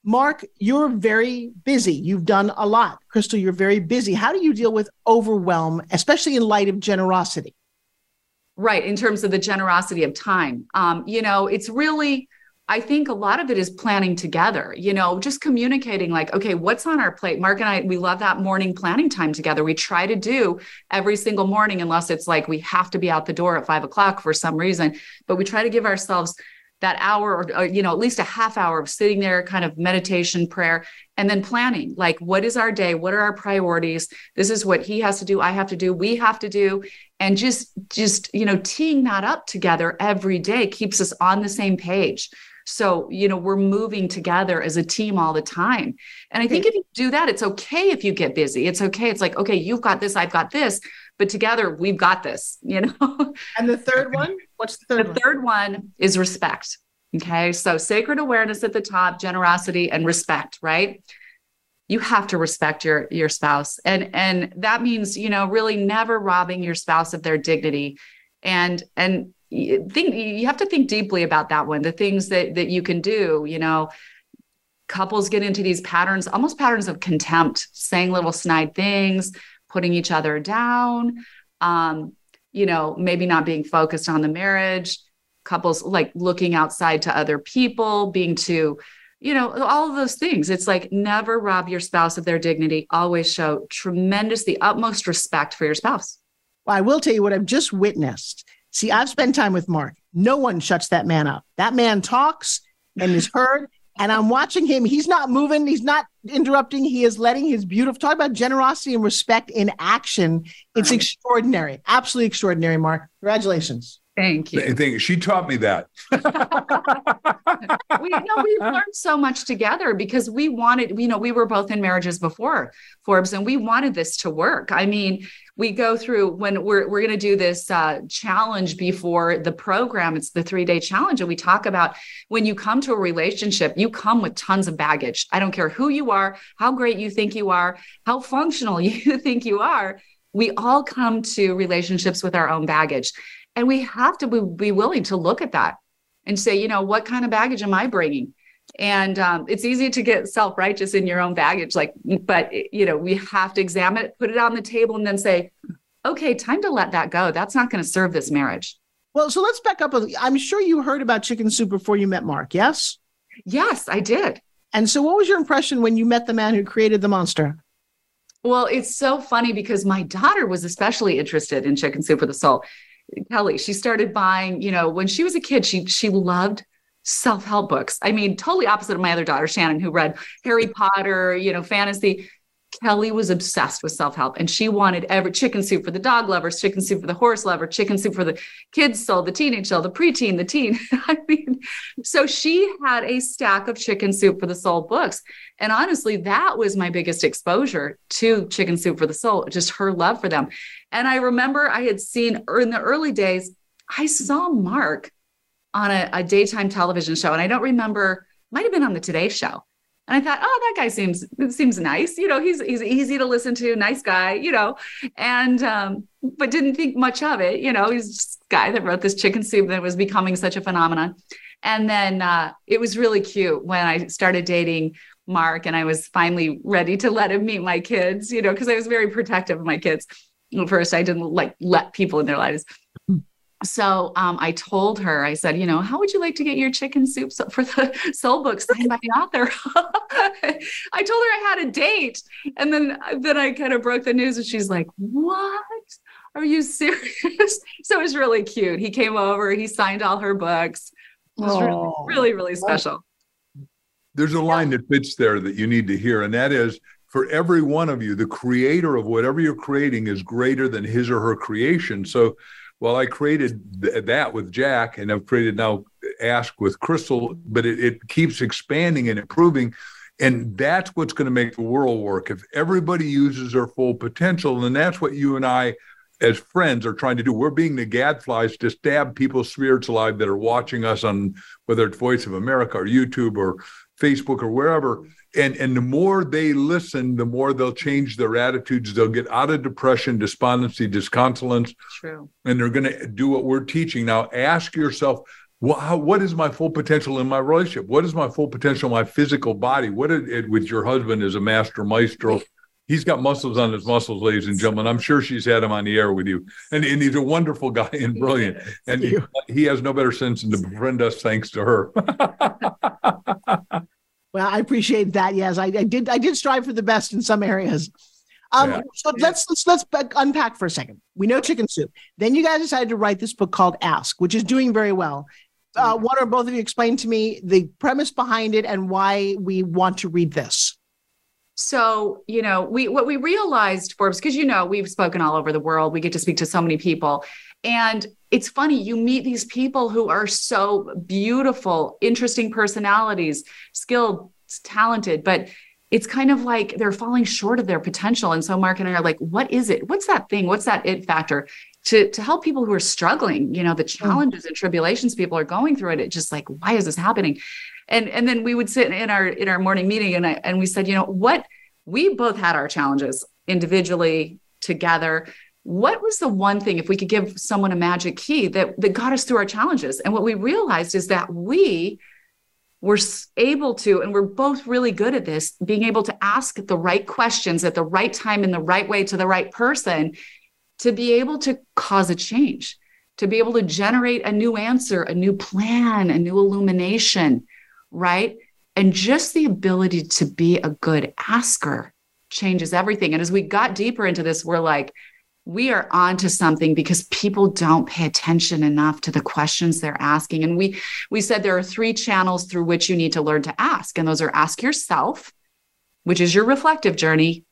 Mark, you're very busy. You've done a lot. Crystal, you're very busy. How do you deal with overwhelm, especially in light of generosity? Right. In terms of the generosity of time, it's really, I think a lot of it is planning together, just communicating like, okay, what's on our plate? Mark and I, we love that morning planning time together. We try to do every single morning, unless it's like we have to be out the door at 5:00 for some reason, but we try to give ourselves that hour or at least a half hour of sitting there, kind of meditation, prayer, and then planning, like, what is our day? What are our priorities? This is what he has to do. I have to do. We have to do. And just teeing that up together every day keeps us on the same page. So, we're moving together as a team all the time. And I think if you do that, it's okay if you get busy. It's okay. It's like, okay, you've got this, I've got this, but together we've got this, And the third one, what's the third one? The third one is respect. Okay. So sacred awareness at the top, generosity, and respect, right? You have to respect your spouse. And that means, really never robbing your spouse of their dignity. And you have to think deeply about that one, the things that you can do. Couples get into these patterns, almost patterns of contempt, saying little snide things, putting each other down, maybe not being focused on the marriage, couples like looking outside to other people, being too, all of those things. It's like, never rob your spouse of their dignity. Always show the utmost respect for your spouse. Well, I will tell you what I've just witnessed. See, I've spent time with Mark. No one shuts that man up. That man talks and is heard, and I'm watching him. He's not moving. He's not interrupting. He is letting his beautiful, talk about generosity and respect in action. It's extraordinary. Absolutely extraordinary, Mark. Congratulations. Thank you. She taught me that. We've learned so much together because we wanted, we were both in marriages before, Forbes, and we wanted this to work. I mean, we go through when we're going to do this challenge before the program. It's the 3-day challenge. And we talk about when you come to a relationship, you come with tons of baggage. I don't care who you are, how great you think you are, how functional you think you are. We all come to relationships with our own baggage. And we have to be willing to look at that and say, what kind of baggage am I bringing? And it's easy to get self-righteous in your own baggage. But we have to examine it, put it on the table, and then say, okay, time to let that go. That's not going to serve this marriage. Well, so let's back up. I'm sure you heard about Chicken Soup before you met Mark, yes? Yes, I did. And so what was your impression when you met the man who created the monster? Well, it's so funny because my daughter was especially interested in Chicken Soup for the Soul. Kelly, she started buying, when she was a kid, she loved self-help books. I mean, totally opposite of my other daughter, Shannon, who read Harry Potter, fantasy. Kelly was obsessed with self-help, and she wanted every Chicken Soup for the dog lovers, Chicken Soup for the horse lover, Chicken Soup for the kids soul, the teenage soul, the preteen, the teen. I mean, so she had a stack of Chicken Soup for the Soul books. And honestly, that was my biggest exposure to Chicken Soup for the Soul, just her love for them. And I remember I had seen in the early days, I saw Mark on a daytime television show. And I don't remember, might've been on the Today Show. And I thought, oh, that guy seems nice. He's easy to listen to, nice guy, and, but didn't think much of it. He's just a guy that wrote this Chicken Soup that was becoming such a phenomenon. And then it was really cute when I started dating Mark and I was finally ready to let him meet my kids, because I was very protective of my kids. At first, I didn't let people in their lives. So I told her, I said, how would you like to get your Chicken Soup for the Soul book signed by the author? I told her I had a date. And then I kind of broke the news, and she's like, what? Are you serious? So it was really cute. He came over, he signed all her books. It was really, really, really special. There's a line that fits there that you need to hear. And that is, for every one of you, the creator of whatever you're creating is greater than his or her creation. So well, I created that with Jack, and I've created now Ask with Crystal, but it keeps expanding and improving. And that's what's going to make the world work. If everybody uses their full potential, then that's what you and I as friends are trying to do. We're being the gadflies to stab people's spirits alive that are watching us on, whether it's Voice of America or YouTube or Facebook or wherever. And the more they listen, the more they'll change their attitudes. They'll get out of depression, despondency, disconsolence. True. And they're going to do what we're teaching. Now, ask yourself, what is my full potential in my relationship? What is my full potential in my physical body? What is it with your husband as a master maestro? He's got muscles on his muscles, ladies and gentlemen. I'm sure she's had him on the air with you. And he's a wonderful guy and brilliant. And he has no better sense than to befriend us, thanks to her. Well, I appreciate that. Yes, I did strive for the best in some areas. So let's unpack for a second. We know Chicken Soup. Then you guys decided to write this book called Ask, which is doing very well. one or both of you explain to me the premise behind it and why we want to read this? So, you know, what we realized, Forbes, because, you know, we've spoken all over the world. We get to speak to so many people. And it's funny, you meet these people who are so beautiful, interesting personalities, skilled, talented, but it's kind of like they're falling short of their potential. And so Mark and I are like, what is it? What's that thing? What's that it factor to help people who are struggling? You know, the challenges and tribulations people are going through it. It's just like, why is this happening? And then we would sit in our morning meeting and we said, you know what, we both had our challenges individually together. What was the one thing, if we could give someone a magic key that got us through our challenges? And what we realized is that we were able to, and we're both really good at this, being able to ask the right questions at the right time in the right way to the right person, to be able to cause a change, to be able to generate a new answer, a new plan, a new illumination, right? And just the ability to be a good asker changes everything. And as we got deeper into this, we're like, we are onto something, because people don't pay attention enough to the questions they're asking. And we said there are three channels through which you need to learn to ask. And those are ask yourself, which is your reflective journey,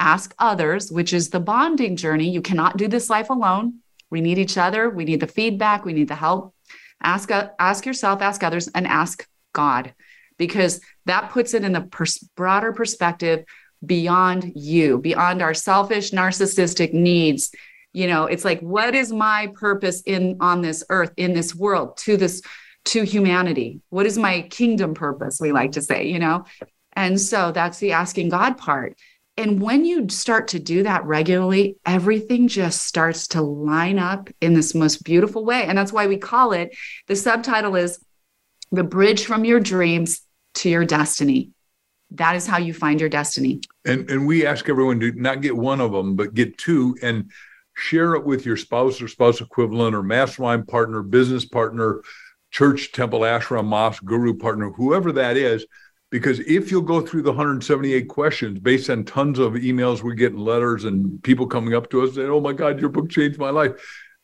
ask others, which is the bonding journey. You cannot do this life alone. We need each other. We need the feedback. We need the help. Ask yourself, ask others, and ask God, because that puts it in the broader perspective beyond you, beyond our selfish, narcissistic needs. You know, it's like, what is my purpose on this earth, in this world, to humanity? What is my kingdom purpose? We like to say, you know, and so that's the asking God part. And when you start to do that regularly, everything just starts to line up in this most beautiful way. And that's why we call it, the subtitle is The Bridge from Your Dreams to Your Destiny. That is how you find your destiny. And we ask everyone to not get one of them, but get two, and share it with your spouse or spouse equivalent or mastermind partner, business partner, church, temple, ashram, mosque, guru partner, whoever that is. Because if you'll go through the 178 questions based on tons of emails we get and letters and people coming up to us saying, oh my God, your book changed my life.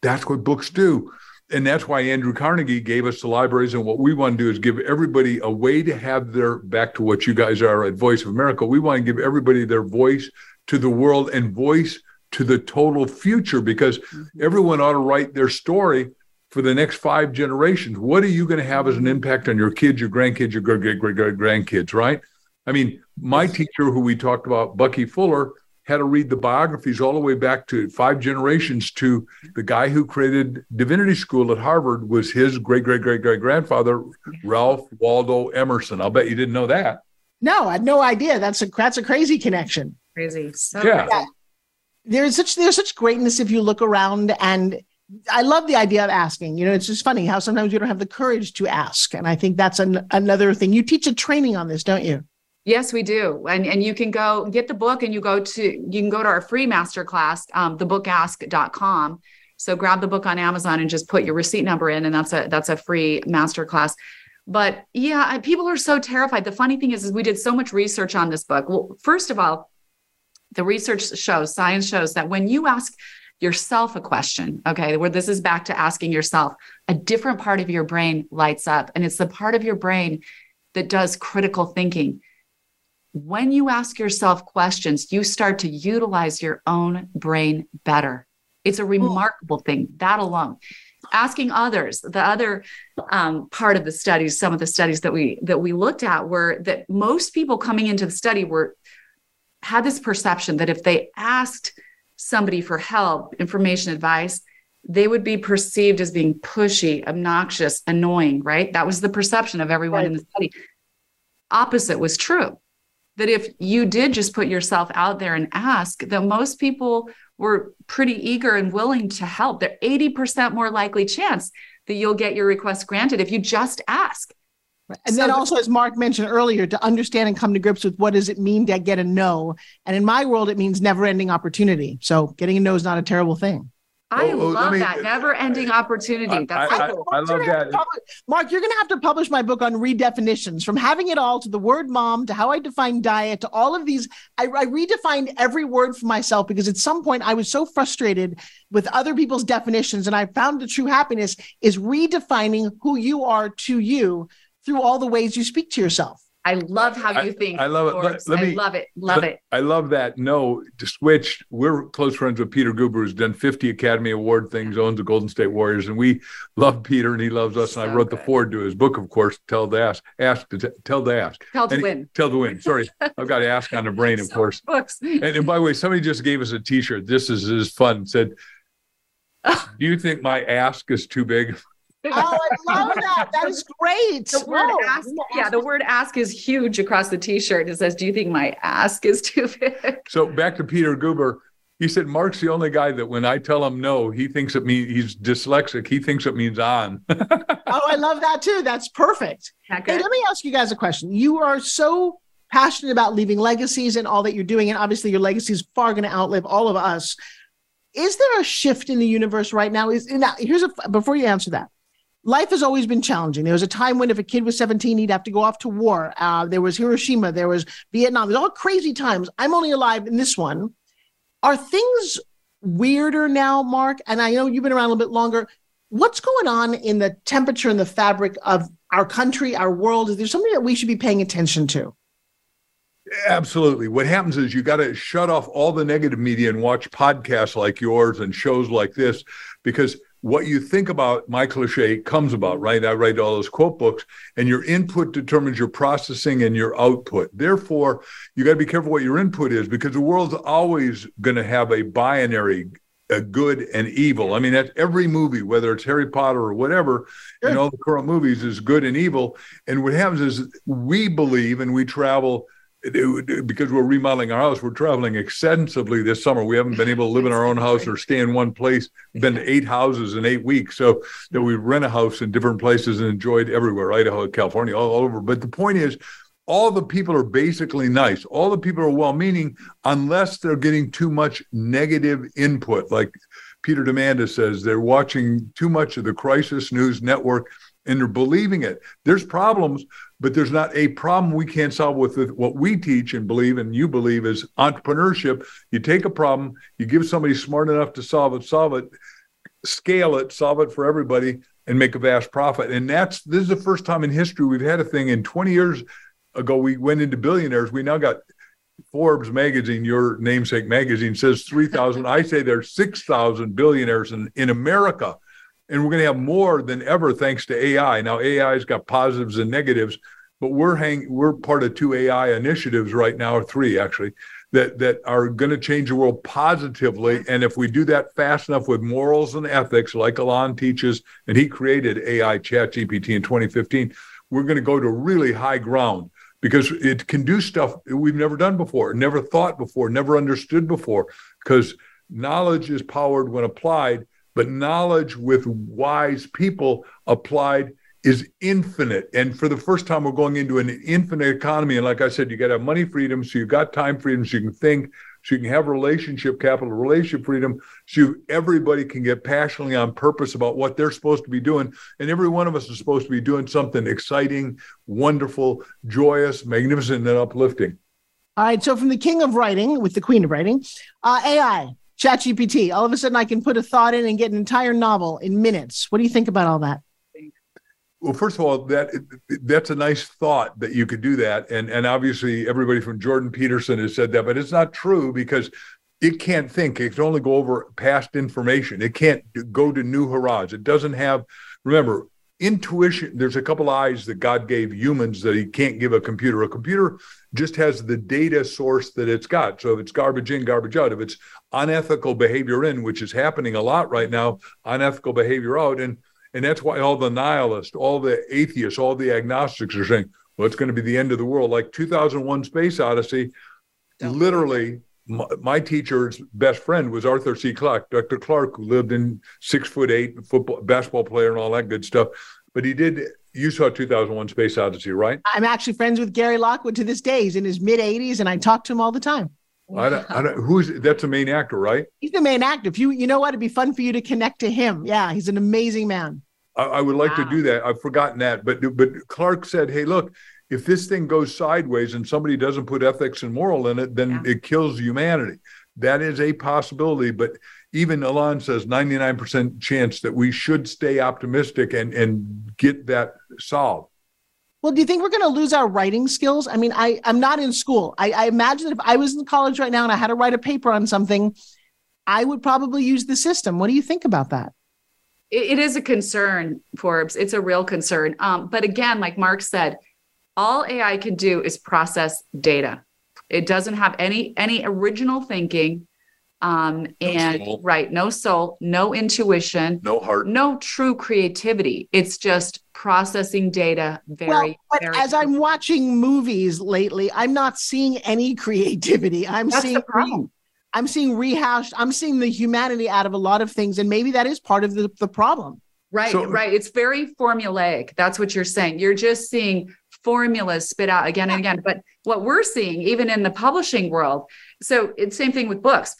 That's what books do. And that's why Andrew Carnegie gave us the libraries. And what we want to do is give everybody a way to have their, back to what you guys are at Voice of America, we want to give everybody their voice to the world and voice to the total future, because everyone ought to write their story for the next five generations. What are you going to have as an impact on your kids, your grandkids, your great-great-great-grandkids, right? I mean, my teacher who we talked about, Bucky Fuller, had to read the biographies all the way back to five generations to the guy who created Divinity School at Harvard was his great-great-great-great-grandfather, Ralph Waldo Emerson. I'll bet you didn't know that. No, I had no idea. That's a crazy connection. Crazy. So yeah. Yeah. There's such greatness if you look around, and I love the idea of asking. You know, it's just funny how sometimes you don't have the courage to ask. And I think that's another thing. You teach a training on this, don't you? Yes, we do. And you can go get the book, and you can go to our free masterclass, thebookask.com. So grab the book on Amazon and just put your receipt number in. And that's a free masterclass. But yeah, people are so terrified. The funny thing is we did so much research on this book. Well, first of all, the research shows, science shows that when you ask yourself a question, okay, where this is back to asking yourself, a different part of your brain lights up. And it's the part of your brain that does critical thinking. When you ask yourself questions, you start to utilize your own brain better. It's a remarkable thing, that alone. Asking others, the other part of the studies, some of the studies that we looked at were that most people coming into the study had this perception that if they asked somebody for help, information, advice, they would be perceived as being pushy, obnoxious, annoying, right? That was the perception of everyone in the study. Opposite was true. That if you did just put yourself out there and ask, that most people were pretty eager and willing to help. They're 80% more likely chance that you'll get your request granted if you just ask. Right. And so then also, as Mark mentioned earlier, to understand and come to grips with what does it mean to get a no. And in my world, it means never-ending opportunity. So getting a no is not a terrible thing. I love that never-ending opportunity. I love that. Mark, you're going to have to publish my book on redefinitions, from having it all to the word mom, to how I define diet, to all of these. I redefined every word for myself, because at some point I was so frustrated with other people's definitions. And I found the true happiness is redefining who you are to you through all the ways you speak to yourself. I love how you think. I love it. I love it. I love that. No, to switch. We're close friends with Peter Guber, who's done 50 Academy Award things, owns the Golden State Warriors, and we love Peter, and he loves us. So and I wrote the foreword to his book, of course, Tell the Win. Sorry, I've got Ask on the brain, of course. Books. And by the way, somebody just gave us a T-shirt. This is fun. Said, do you think my ask is too big? Oh, I love that. That is great. The word ask is huge across the T-shirt. It says, do you think my ask is too big? So back to Peter Guber. He said, Mark's the only guy that when I tell him no, he thinks it means he's dyslexic. He thinks it means on. Oh, I love that too. That's perfect. Hey, let me ask you guys a question. You are so passionate about leaving legacies and all that you're doing. And obviously your legacy is far going to outlive all of us. Is there a shift in the universe right now? Before you answer that, life has always been challenging. There was a time when if a kid was 17, he'd have to go off to war. There was Hiroshima. There was Vietnam. There's all crazy times. I'm only alive in this one. Are things weirder now, Mark? And I know you've been around a little bit longer. What's going on in the temperature and the fabric of our country, our world? Is there something that we should be paying attention to? Absolutely. What happens is you got to shut off all the negative media and watch podcasts like yours and shows like this, because what you think about, my cliche, comes about, right? I write all those quote books, and your input determines your processing and your output. Therefore, you got to be careful what your input is, because the world's always going to have a binary, a good and evil. I mean, that's every movie, whether it's Harry Potter or whatever, in all the current movies is good and evil. And what happens is we believe, and we travel, because we're remodeling our house, we're traveling extensively this summer. We haven't been able to live in our own house or stay in one place. We've been to 8 houses in 8 weeks. So that we rent a house in different places and enjoyed everywhere, Idaho, California, all over. But the point is, all the people are basically nice. All the people are well-meaning, unless they're getting too much negative input. Like Peter Diamandis says, they're watching too much of the Crisis News Network, and they're believing it. There's problems, but there's not a problem we can't solve with what we teach and believe, and you believe, is entrepreneurship. You take a problem, you give somebody smart enough to solve it, scale it, solve it for everybody, and make a vast profit. And this is the first time in history we've had a thing. And 20 years ago, we went into billionaires. We now got Forbes magazine, your namesake magazine, says 3,000. I say there's 6,000 billionaires in America. And we're going to have more than ever thanks to AI. Now, AI's got positives and negatives, but we're part of 2 AI initiatives right now, or 3 actually, that are going to change the world positively. And if we do that fast enough with morals and ethics, like Elon teaches, and he created AI ChatGPT in 2015, we're going to go to really high ground, because it can do stuff we've never done before, never thought before, never understood before, because knowledge is powered when applied. But knowledge with wise people applied is infinite. And for the first time, we're going into an infinite economy. And like I said, you got to have money freedom, so you got time freedom, so you can think, so you can have relationship freedom, so everybody can get passionately on purpose about what they're supposed to be doing. And every one of us is supposed to be doing something exciting, wonderful, joyous, magnificent, and uplifting. All right, so from the king of writing, with the queen of writing, AI. ChatGPT. All of a sudden, I can put a thought in and get an entire novel in minutes. What do you think about all that? Well, first of all, that's a nice thought that you could do that. And obviously, everybody from Jordan Peterson has said that, but it's not true, because it can't think. It can only go over past information. It can't go to new horizons. It doesn't have, remember, intuition. There's a couple eyes that God gave humans that he can't give a computer. A computer just has the data source that it's got. So if it's garbage in, garbage out, if it's unethical behavior in, which is happening a lot right now, unethical behavior out. And that's why all the nihilists, all the atheists, all the agnostics are saying, well, it's going to be the end of the world. Like 2001 Space Odyssey, literally my teacher's best friend was Arthur C. Clarke, Dr. Clark, who lived in 6'8", basketball player and all that good stuff. But you saw 2001 Space Odyssey, right? I'm actually friends with Gary Lockwood to this day. He's in his mid 80s, and I talk to him all the time. Wow. That's the main actor, right? He's the main actor. If you know what, it'd be fun for you to connect to him. Yeah, he's an amazing man. I would like to do that. I've forgotten that, but Clark said, "Hey, look, if this thing goes sideways and somebody doesn't put ethics and moral in it, then it kills humanity." That is a possibility, but even Elon says 99% chance that we should stay optimistic and get that solved. Well, do you think we're going to lose our writing skills? I mean, I'm not in school. I imagine that if I was in college right now and I had to write a paper on something, I would probably use the system. What do you think about that? It is a concern, Forbes. It's a real concern. But again, like Mark said, all AI can do is process data. It doesn't have any original thinking, no soul, no intuition, no heart, no true creativity. It's just processing data. I'm watching movies lately, I'm not seeing any creativity. I'm seeing rehashed. I'm seeing the humanity out of a lot of things, and maybe that is part of the problem. Right, right. It's very formulaic. That's what you're saying. You're just seeing formulas spit out again and again. But what we're seeing, even in the publishing world, so it's same thing with books.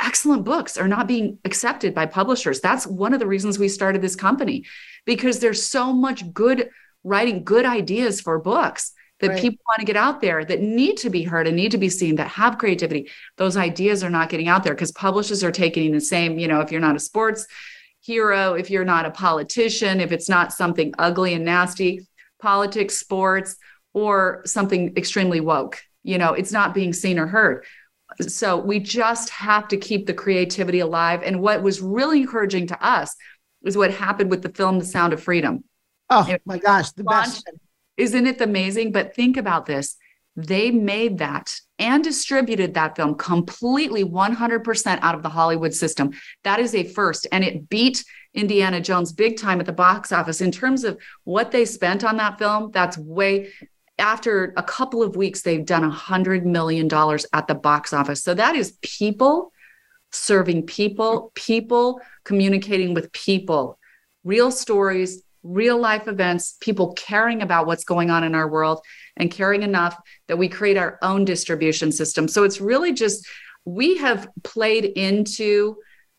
Excellent books are not being accepted by publishers. That's one of the reasons we started this company, because there's so much good writing, good ideas for books that people want to get out there, that need to be heard and need to be seen, that have creativity. Those ideas are not getting out there because publishers are taking the same, if you're not a sports hero, if you're not a politician, if it's not something ugly and nasty, politics, sports, or something extremely woke. It's not being seen or heard. So we just have to keep the creativity alive. And what was really encouraging to us is what happened with the film, The Sound of Freedom. Oh my gosh, the best. Isn't it amazing? But think about this. They made that and distributed that film completely 100% out of the Hollywood system. That is a first. And it beat Indiana Jones big time at the box office in terms of what they spent on that film. That's way after a couple of weeks, they've done $100 million at the box office. So that is people serving people communicating with people, real stories, real life events, people caring about what's going on in our world and caring enough that we create our own distribution system. So it's really just, we have played into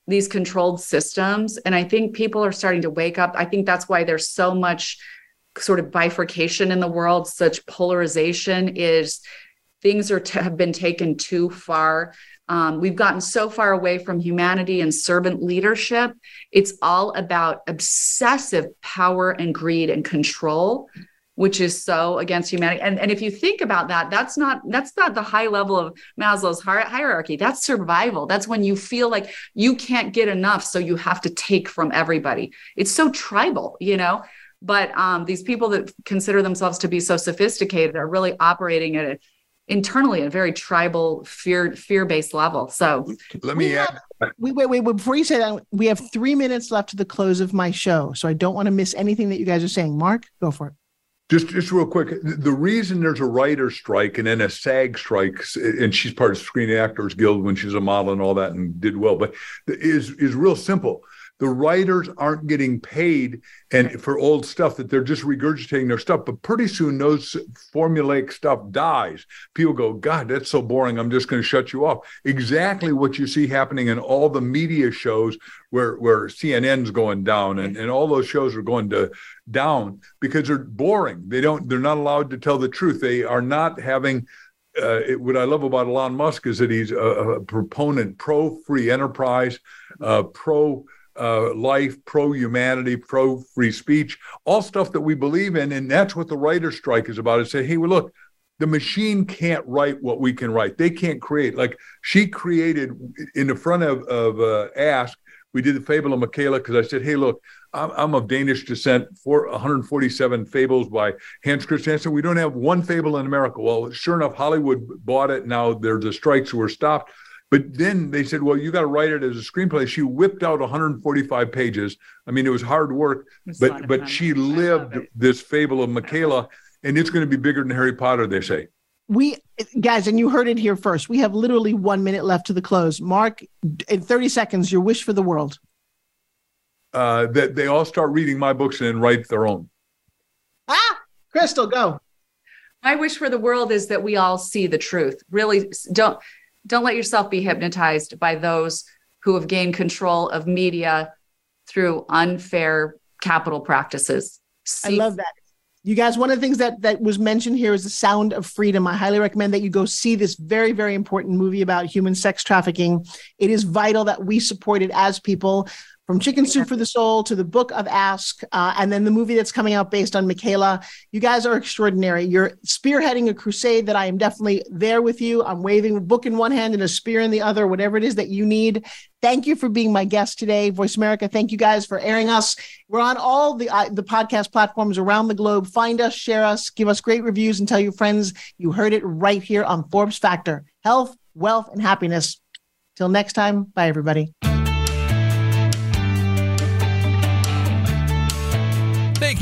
these controlled systems. And I think people are starting to wake up. I think that's why there's so much sort of bifurcation in the world, such polarization, is things have been taken too far. We've gotten so far away from humanity and servant leadership. It's all about obsessive power and greed and control, which is so against humanity. And if you think about that, that's not the high level of Maslow's hierarchy. That's survival. That's when you feel like you can't get enough, so you have to take from everybody. It's so tribal, But these people that consider themselves to be so sophisticated are really operating at it internally, a very tribal, fear-based level. So let me wait, before you say that, we have 3 minutes left to the close of my show. So I don't want to miss anything that you guys are saying. Mark, go for it. Just real quick. The reason there's a writer strike and then a SAG strike, and she's part of Screen Actors Guild when she's a model and all that and did well, but is real simple. The writers aren't getting paid and for old stuff that they're just regurgitating their stuff. But pretty soon those formulaic stuff dies. People go, God, that's so boring. I'm just going to shut you off. Exactly what you see happening in all the media shows where CNN's going down and all those shows are going down because they're boring. They're not allowed to tell the truth. They are not having... what I love about Elon Musk is that he's a proponent, pro-free enterprise, pro-life, pro-humanity, pro-free speech, all stuff that we believe in. And that's what the writer's strike is about, is say, hey, well, look, the machine can't write what we can write. They can't create. Like she created in the front of Ask, we did the Fable of Michaela because I said, hey, look, I'm of Danish descent, 147 fables by Hans Christian Andersen. We don't have one fable in America. Well, sure enough, Hollywood bought it. Now there's the strikes were stopped. But then they said, well, you got to write it as a screenplay. She whipped out 145 pages. I mean, it was hard work, but she lived this Fable of Michaela, and it's going to be bigger than Harry Potter, they say. We guys, and you heard it here first. We have literally 1 minute left to the close. Mark, in 30 seconds, your wish for the world. That they all start reading my books and then write their own. Crystal, go. My wish for the world is that we all see the truth. Really, don't Don't let yourself be hypnotized by those who have gained control of media through unfair capital practices. I love that. You guys, one of the things that was mentioned here is The Sound of Freedom. I highly recommend that you go see this very, very important movie about human sex trafficking. It is vital that we support it as people, from Chicken Soup for the Soul to the book of Ask, and then the movie that's coming out based on Michaela. You guys are extraordinary. You're spearheading a crusade that I am definitely there with you. I'm waving a book in one hand and a spear in the other, whatever it is that you need. Thank you for being my guest today, Voice America. Thank you guys for airing us. We're on all the podcast platforms around the globe. Find us, share us, give us great reviews, and tell your friends you heard it right here on Forbes Factor: Health, Wealth, and Happiness. Till next time, bye, everybody. Thank